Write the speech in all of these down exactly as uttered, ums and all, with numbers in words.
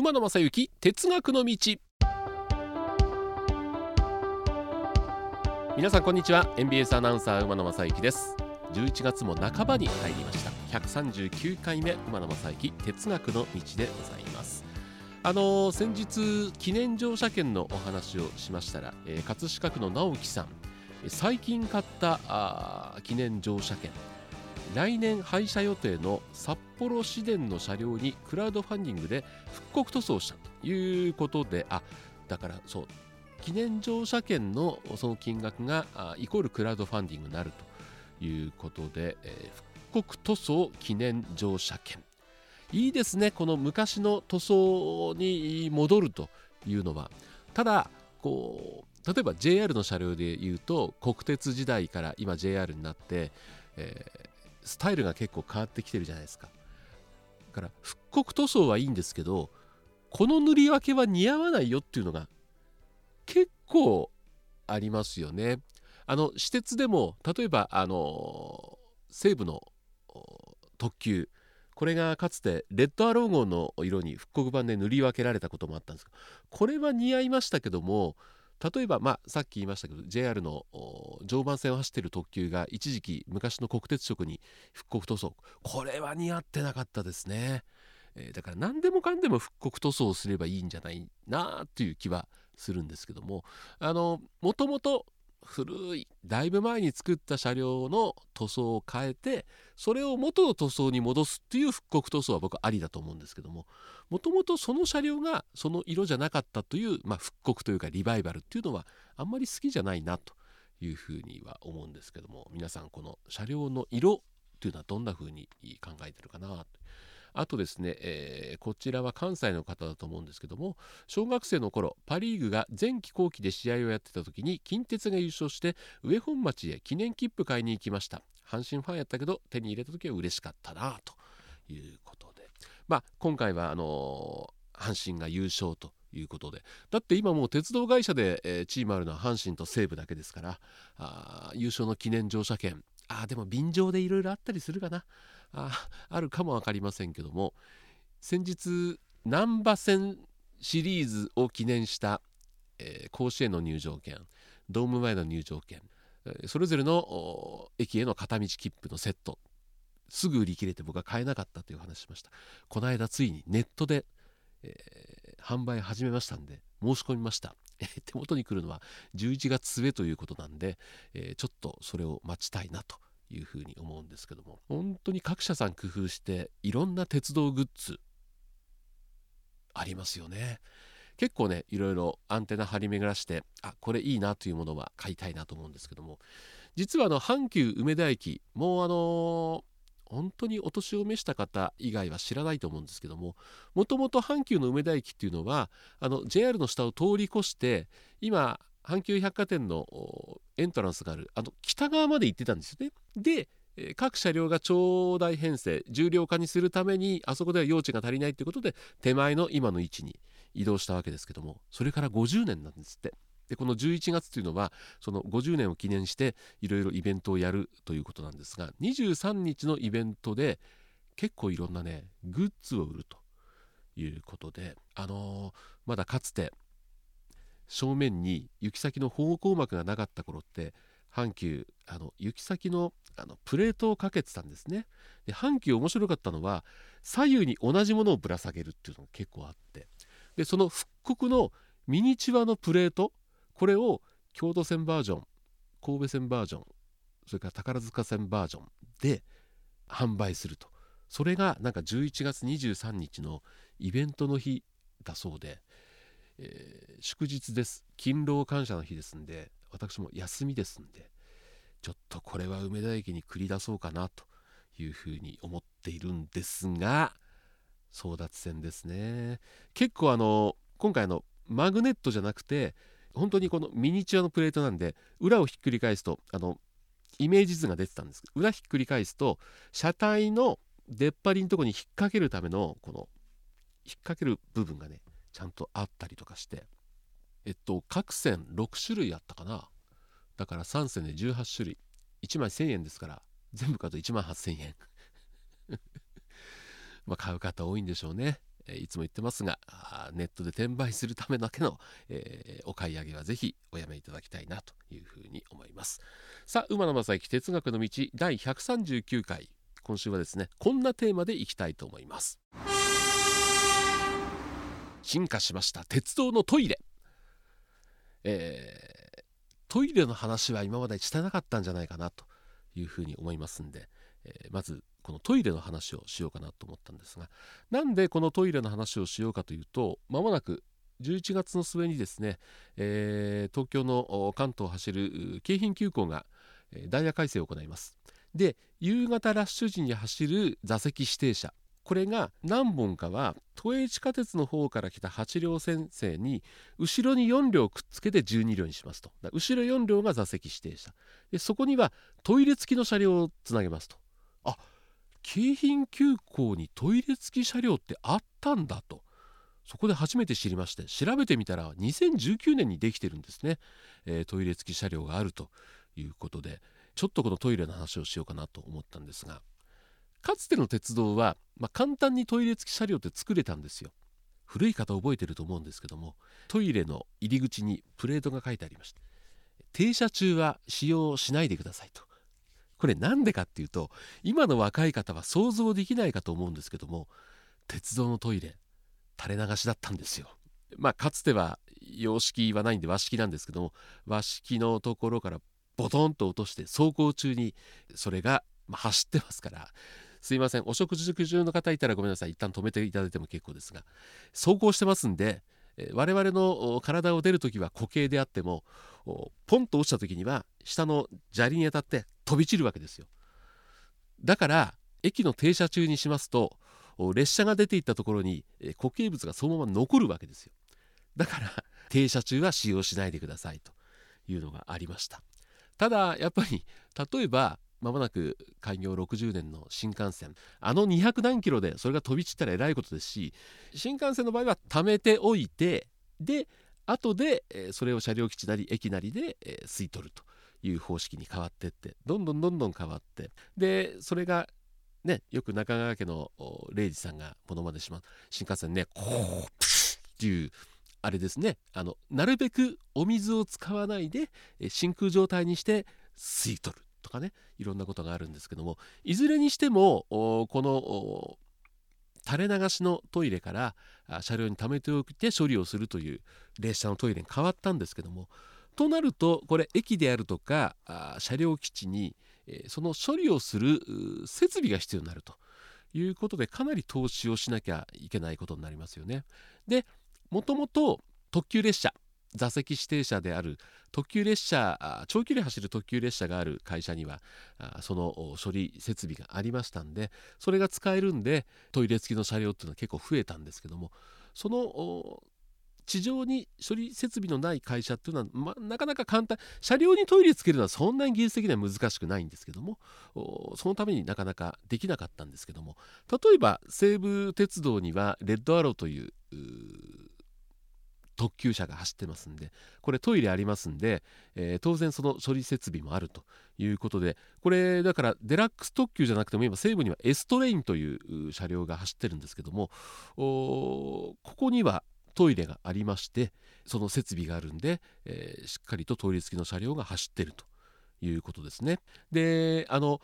馬野正幸哲学の道。皆さんこんにちは。 エムビーエス アナウンサー馬野正幸です。じゅういちがつも半ばに入りました。ひゃくさんじゅうきゅうかいめ馬野正幸哲学の道でございます。あのー、先日記念乗車券のお話をしましたら、えー、葛飾区の直樹さん、最近買ったあ記念乗車券、来年廃車予定の札幌市電の車両にクラウドファンディングで復刻塗装したということで、あだからそう記念乗車券のその金額があイコールクラウドファンディングになるということで、えー、復刻塗装記念乗車券、いいですね。この昔の塗装に戻るというのは、ただこう例えば ジェイアール の車両でいうと国鉄時代から今 ジェイアール になって、えー、スタイルが結構変わってきてるじゃないですか。だから復刻塗装はいいんですけど、この塗り分けは似合わないよっていうのが結構ありますよね。あの私鉄でも例えばあの西武の特急、これがかつてレッドアロー号の色に復刻版で塗り分けられたこともあったんですが、これは似合いましたけども、例えば、まあ、さっき言いましたけど ジェイアール の常磐線を走っている特急が一時期昔の国鉄色に復刻塗装、これは似合ってなかったですね。えー、だから何でもかんでも復刻塗装をすればいいんじゃないなという気はするんですけども、あのもともと古いだいぶ前に作った車両の塗装を変えて、それを元の塗装に戻すっていう復刻塗装は僕はありだと思うんですけども、もともとその車両がその色じゃなかったという、まあ、復刻というかリバイバルっていうのはあんまり好きじゃないなというふうには思うんですけども、皆さんこの車両の色っていうのはどんなふうに考えてるかな。あとですね、えー、こちらは関西の方だと思うんですけども、小学生の頃パリーグが前期後期で試合をやってた時に近鉄が優勝して上本町へ記念切符買いに行きました。阪神ファンやったけど手に入れた時は嬉しかったなということで、まあ今回はあのー、阪神が優勝ということで、だって今もう鉄道会社で、えー、チームあるのは阪神と西武だけですから、あ優勝の記念乗車券、あでも便乗でいろいろあったりするかな、あ, あるかも分かりませんけども、先日難波線シリーズを記念した、えー、甲子園の入場券、ドーム前の入場券、それぞれの駅への片道切符のセット、すぐ売り切れて僕は買えなかったという話しました。この間ついにネットで、えー、販売始めましたんで申し込みました。手元に来るのはじゅういちがつすえということなんで、えー、ちょっとそれを待ちたいなというふうに思うんですけども、本当に各社さん工夫していろんな鉄道グッズありますよね。結構ねいろいろアンテナ張り巡らして、あこれいいなというものは買いたいなと思うんですけども、実はあの阪急梅田駅、もうあのー、本当にお年を召した方以外は知らないと思うんですけども、もともと阪急の梅田駅っていうのはあの ジェイアール の下を通り越して、今阪急百貨店のエントランスがあるあの北側まで行ってたんですよね。で各車両が長大編成、重量化にするためにあそこでは用地が足りないということで手前の今の位置に移動したわけですけども、それからごじゅうねんなんですって。でこのじゅういちがつというのはそのごじゅうねんを記念していろいろイベントをやるということなんですが、にじゅうさんにちのイベントで結構いろんなねグッズを売るということで、あのー、まだかつて正面に行き先の方向幕がなかった頃って阪急あの行き先 の, あのプレートをかけてたんですね。で阪急面白かったのは左右に同じものをぶら下げるっていうのが結構あって、でその復刻のミニチュアのプレート、これを京都線バージョン、神戸線バージョン、それから宝塚線バージョンで販売すると。それがなんかじゅういちがつにじゅうさんにちのイベントの日だそうで、えー、祝日です。勤労感謝の日ですんで、私も休みですんで、ちょっとこれは梅田駅に繰り出そうかなというふうに思っているんですが、争奪戦ですね。結構あの今回のマグネットじゃなくて本当にこのミニチュアのプレートなんで、裏をひっくり返すとあのイメージ図が出てたんですけど、裏ひっくり返すと車体の出っ張りのところに引っ掛けるためのこの引っ掛ける部分がねちゃんとあったりとかして、えっと各線ろくしゅるいあったかな。だからさんせんでじゅうはちしゅるい、いちまいせんえんですから全部買うといちまんはっせんえんまあ買う方多いんでしょうね。いつも言ってますが、ネットで転売するためだけの、えー、お買い上げはぜひおやめいただきたいなというふうに思います。さあ、馬野正幸哲学の道第ひゃくさんじゅうきゅうかい、今週はですね、こんなテーマでいきたいと思います。進化しました鉄道のトイレ、えー、トイレの話は今までしてなかったんじゃないかなというふうに思いますんで、えー、まずこのトイレの話をしようかなと思ったんですが、なんでこのトイレの話をしようかというと、まもなくじゅういちがつの末にですね、えー、東京の関東を走る京浜急行がダイヤ改正を行います。で、夕方ラッシュ時に走る座席指定車、これが何本かは都営地下鉄の方から来たはちりょう編成に後ろによんりょうくっつけてじゅうにりょうにしますと。だ、後ろよんりょうが座席指定車で、そこにはトイレ付きの車両をつなげますと。あ、京浜急行にトイレ付き車両ってあったんだと、そこで初めて知りまして、調べてみたらにせんじゅうきゅうねんにできてるんですね、えー、トイレ付き車両があるということで、ちょっとこのトイレの話をしようかなと思ったんですが、かつての鉄道は、まあ、簡単にトイレ付き車両って作れたんですよ。古い方覚えてると思うんですけども、トイレの入り口にプレートが書いてありました。停車中は使用しないでくださいと。これなんでかっていうと、今の若い方は想像できないかと思うんですけども、鉄道のトイレ垂れ流しだったんですよ。まあかつては洋式はないんで和式なんですけども、和式のところからボトンと落として、走行中にそれが走ってますから、すいません、お食事中の方いたらごめんなさい、一旦止めていただいても結構ですが、走行してますんで、我々の体を出るときは固形であっても、ポンと落ちたときには下の砂利に当たって飛び散るわけですよ。だから駅の停車中にしますと、列車が出ていったところに固形物がそのまま残るわけですよ。だから停車中は使用しないでくださいというのがありました。ただやっぱり、例えばまもなく開業ろくじゅうねんの新幹線、あのにひゃくなんキロでそれが飛び散ったらえらいことですし、新幹線の場合は貯めておいて、で後でそれを車両基地なり駅なりで吸い取るという方式に変わってって、どんどんどんどん変わって、でそれがね、よく中川家の礼二さんがモノマネします新幹線ね、こうプシッっていうあれですね、あのなるべくお水を使わないで真空状態にして吸い取るとかね、いろんなことがあるんですけども、いずれにしてもこの垂れ流しのトイレから車両に溜めておいて処理をするという列車のトイレに変わったんですけども、となるとこれ駅であるとか車両基地にその処理をする設備が必要になるということで、かなり投資をしなきゃいけないことになりますよね。で、もともと特急列車、座席指定車である特急列車、長距離走る特急列車がある会社にはその処理設備がありましたんで、それが使えるんでトイレ付きの車両っていうのは結構増えたんですけども、その地上に処理設備のない会社っていうのは、ま、なかなか簡単、車両にトイレつけるのはそんなに技術的には難しくないんですけども、そのためになかなかできなかったんですけども、例えば西武鉄道にはレッドアローという、う特急車が走ってますんで、これトイレありますんで、えー、当然その処理設備もあるということで、これだからデラックス特急じゃなくても、今西武には S トレインという車両が走ってるんですけども、ここにはトイレがありまして、その設備があるんで、えー、しっかりとトイレ付きの車両が走ってるということですね。で、あの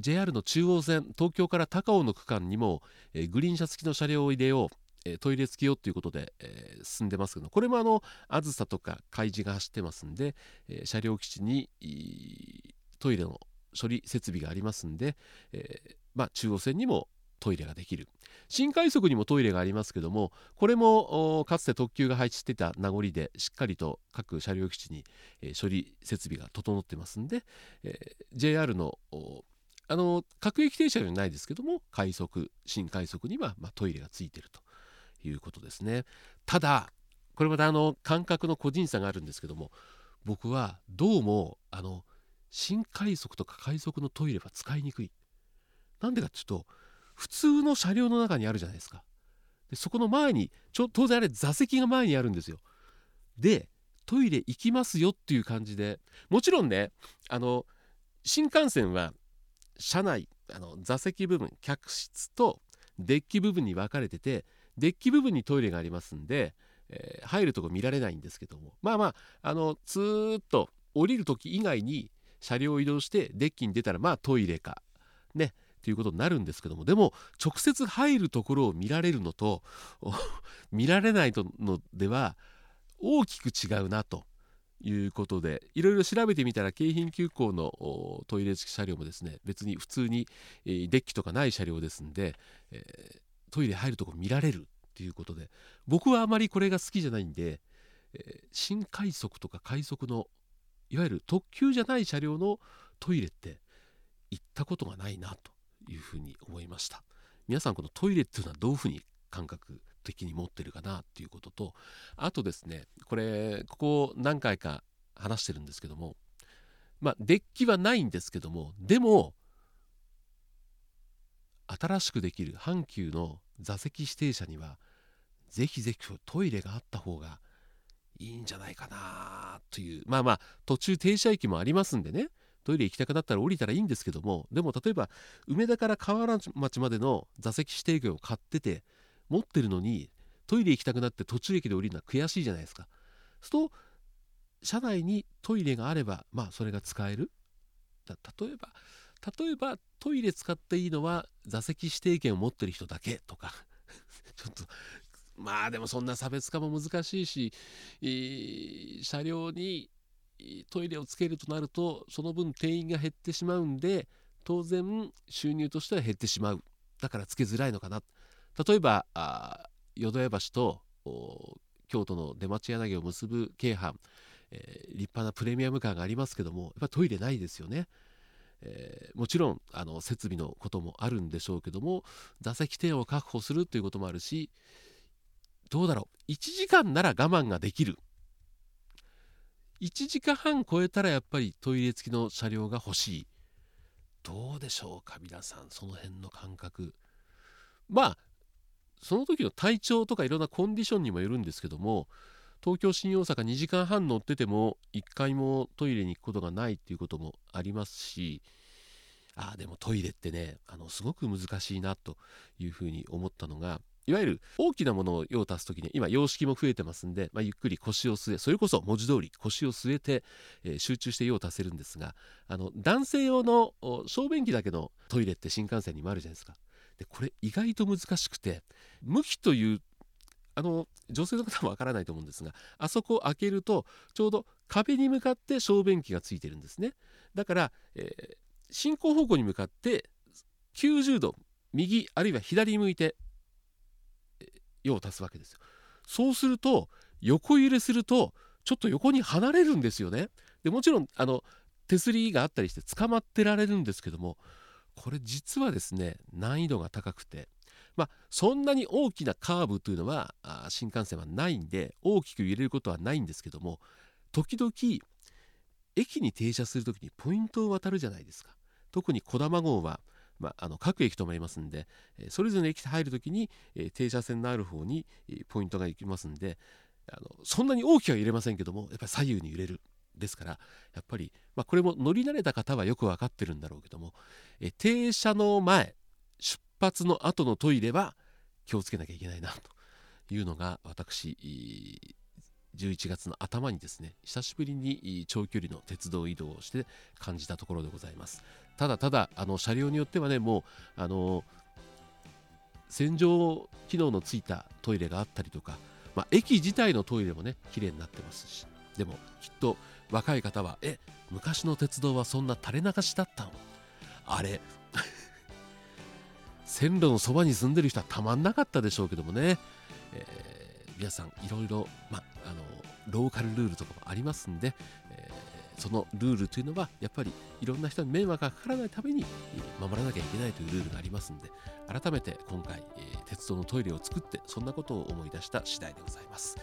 ジェイアール の中央線、東京から高尾の区間にも、えー、グリーン車付きの車両を入れよう、トイレ付きよということで、えー、進んでますけど、これもあのあずさとか海事が走ってますんで、えー、車両基地にトイレの処理設備がありますんで、えーまあ、中央線にもトイレができる、新快速にもトイレがありますけども、これもかつて特急が配置していた名残でしっかりと各車両基地に、えー、処理設備が整ってますんで、えー、ジェイアール のあの各駅停車じゃないですけども、快速、新快速には、まあ、トイレがついてるということですね。ただこれまたあの感覚の個人差があるんですけども、僕はどうもあの新快速とか快速のトイレは使いにくい。なんでかっていうと、普通の車両の中にあるじゃないですか。でそこの前にちょ当然あれ座席が前にあるんですよ。でトイレ行きますよっていう感じで、もちろんね、あの新幹線は車内、あの座席部分、客室とデッキ部分に分かれてて、デッキ部分にトイレがありますんで、えー、入るとこ見られないんですけども、まあまああのずーっと降りる時以外に車両を移動してデッキに出たらまあトイレかねということになるんですけども、でも直接入るところを見られるのと見られないのでは大きく違うなということで、いろいろ調べてみたら京浜急行のトイレ付き車両もですね、別に普通にデッキとかない車両ですんで、えー、トイレ入るとこ見られるということで、僕はあまりこれが好きじゃないんで、えー、新快速とか快速のいわゆる特急じゃない車両のトイレって行ったことがないなというふうに思いました。皆さんこのトイレっていうのはどういうふうに感覚的に持ってるかなっていうことと、あとですね、これここ何回か話してるんですけども、まあデッキはないんですけども、でも新しくできる阪急の座席指定車にはぜひぜひトイレがあった方がいいんじゃないかなという、まあまあ途中停車駅もありますんでね、トイレ行きたくなったら降りたらいいんですけども、でも例えば梅田から河原町までの座席指定券を買ってて持ってるのにトイレ行きたくなって途中駅で降りるのは悔しいじゃないですか。そうすると車内にトイレがあればまあそれが使える。だ例えば例えばトイレ使っていいのは座席指定券を持ってる人だけとかちょっとまあでもそんな差別化も難しいし、いい車両にトイレをつけるとなるとその分定員が減ってしまうんで、当然収入としては減ってしまう。だからつけづらいのかな。例えばあ淀屋橋と京都の出町柳を結ぶ京阪、えー、立派なプレミアムカーがありますけども、やっぱトイレないですよね。えー、もちろんあの設備のこともあるんでしょうけども、座席定を確保するということもあるし、どうだろう、いちじかんなら我慢ができる。いちじかんはん超えたらやっぱりトイレ付きの車両が欲しい。どうでしょうか皆さん、その辺の感覚。まあその時の体調とかいろんなコンディションにもよるんですけども、東京新大阪にじかんはん乗っててもいっかいもトイレに行くことがないっていうこともありますし、あでもトイレってね、あのすごく難しいなというふうに思ったのが、いわゆる大きなものを用を足すときに、今様式も増えてますんで、まあ、ゆっくり腰を据え、それこそ文字通り腰を据えて、えー、集中して用を足せるんですが、あの男性用の小便器だけのトイレって新幹線にもあるじゃないですか。でこれ意外と難しくて、向きというあの女性の方もわからないと思うんですが、あそこを開けるとちょうど壁に向かって小便器がついてるんですね。だから、えー、進行方向に向かってきゅうじゅうど右あるいは左向いて用を足すわけですよ。そうすると横揺れするとちょっと横に離れるんですよね。でもちろんあの手すりがあったりして捕まってられるんですけども、これ実はですね難易度が高くて、まあそんなに大きなカーブというのは新幹線はないんで大きく揺れることはないんですけども、時々駅に停車するときにポイントを渡るじゃないですか。特にこだま号は、まあ、あの各駅止まりますんで、それぞれの駅に入るときに停車線のある方にポイントが行きますんで、あのそんなに大きくは揺れませんけども、やっぱり左右に揺れる。ですからやっぱり、まあ、これも乗り慣れた方はよく分かってるんだろうけども、え停車の前出発の後のトイレは気をつけなきゃいけないなというのが、私じゅういちがつの頭にですね久しぶりに長距離の鉄道移動をして感じたところでございます。ただただあの車両によってはね、もうあの洗浄機能のついたトイレがあったりとか、まあ、駅自体のトイレもね綺麗になってますし、でもきっと若い方はえ昔の鉄道はそんな垂れ流しだったのあれ線路のそばに住んでる人はたまんなかったでしょうけどもね、えー、皆さんいろいろ、ま、あのローカルルールとかもありますんで、えー、そのルールというのはやっぱりいろんな人に迷惑がかからないために守らなきゃいけないというルールがありますんで、改めて今回、えー、鉄道のトイレを作ってそんなことを思い出した次第でございます。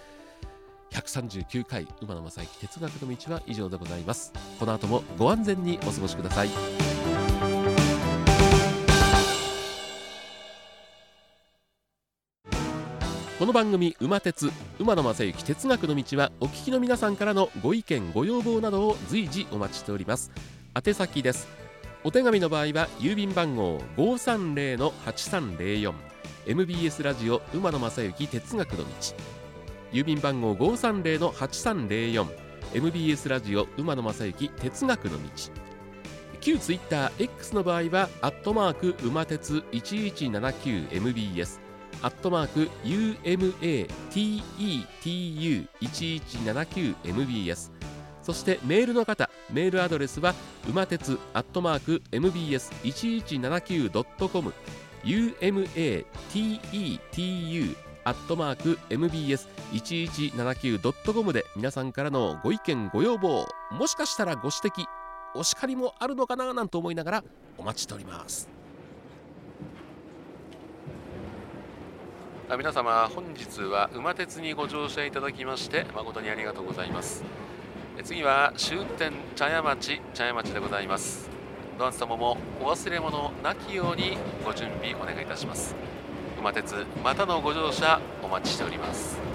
ひゃくさんじゅうきゅうかい馬野正幸哲学の道は以上でございます。この後もご安全にお過ごしください。この番組馬鉄、馬野正幸哲学の道はお聞きの皆さんからのご意見ご要望などを随時お待ちしております。宛先です。お手紙の場合は郵便番号 ごーさんぜろのはちさんぜろよんエムビーエス ラジオ馬野正幸哲学の道、郵便番号 ごーさんぜろのはちさんぜろよん エムビーエス ラジオ馬野正幸哲学の道、旧ツイッター X の場合はアットマーク馬鉄 いちいちななきゅうエムビーエス アットマーク ユーエムエーティーイーティーユーいちいちななきゅうエムビーエス、 そしてメールの方、メールアドレスは馬鉄アットマーク エムビーエスいちいちななきゅうドットコム、 ユーエムエーティーイーティーユー アットマーク エムビーエスいちいちななきゅうドットコム で皆さんからのご意見ご要望、もしかしたらご指摘お叱りもあるのかななんて思いながらお待ちしております。皆様、本日は馬鉄にご乗車いただきまして誠にありがとうございます。次は終点茶屋町、茶屋町でございます。ご安様もお忘れ物なきようにご準備お願いいたします。馬鉄、またのご乗車お待ちしております。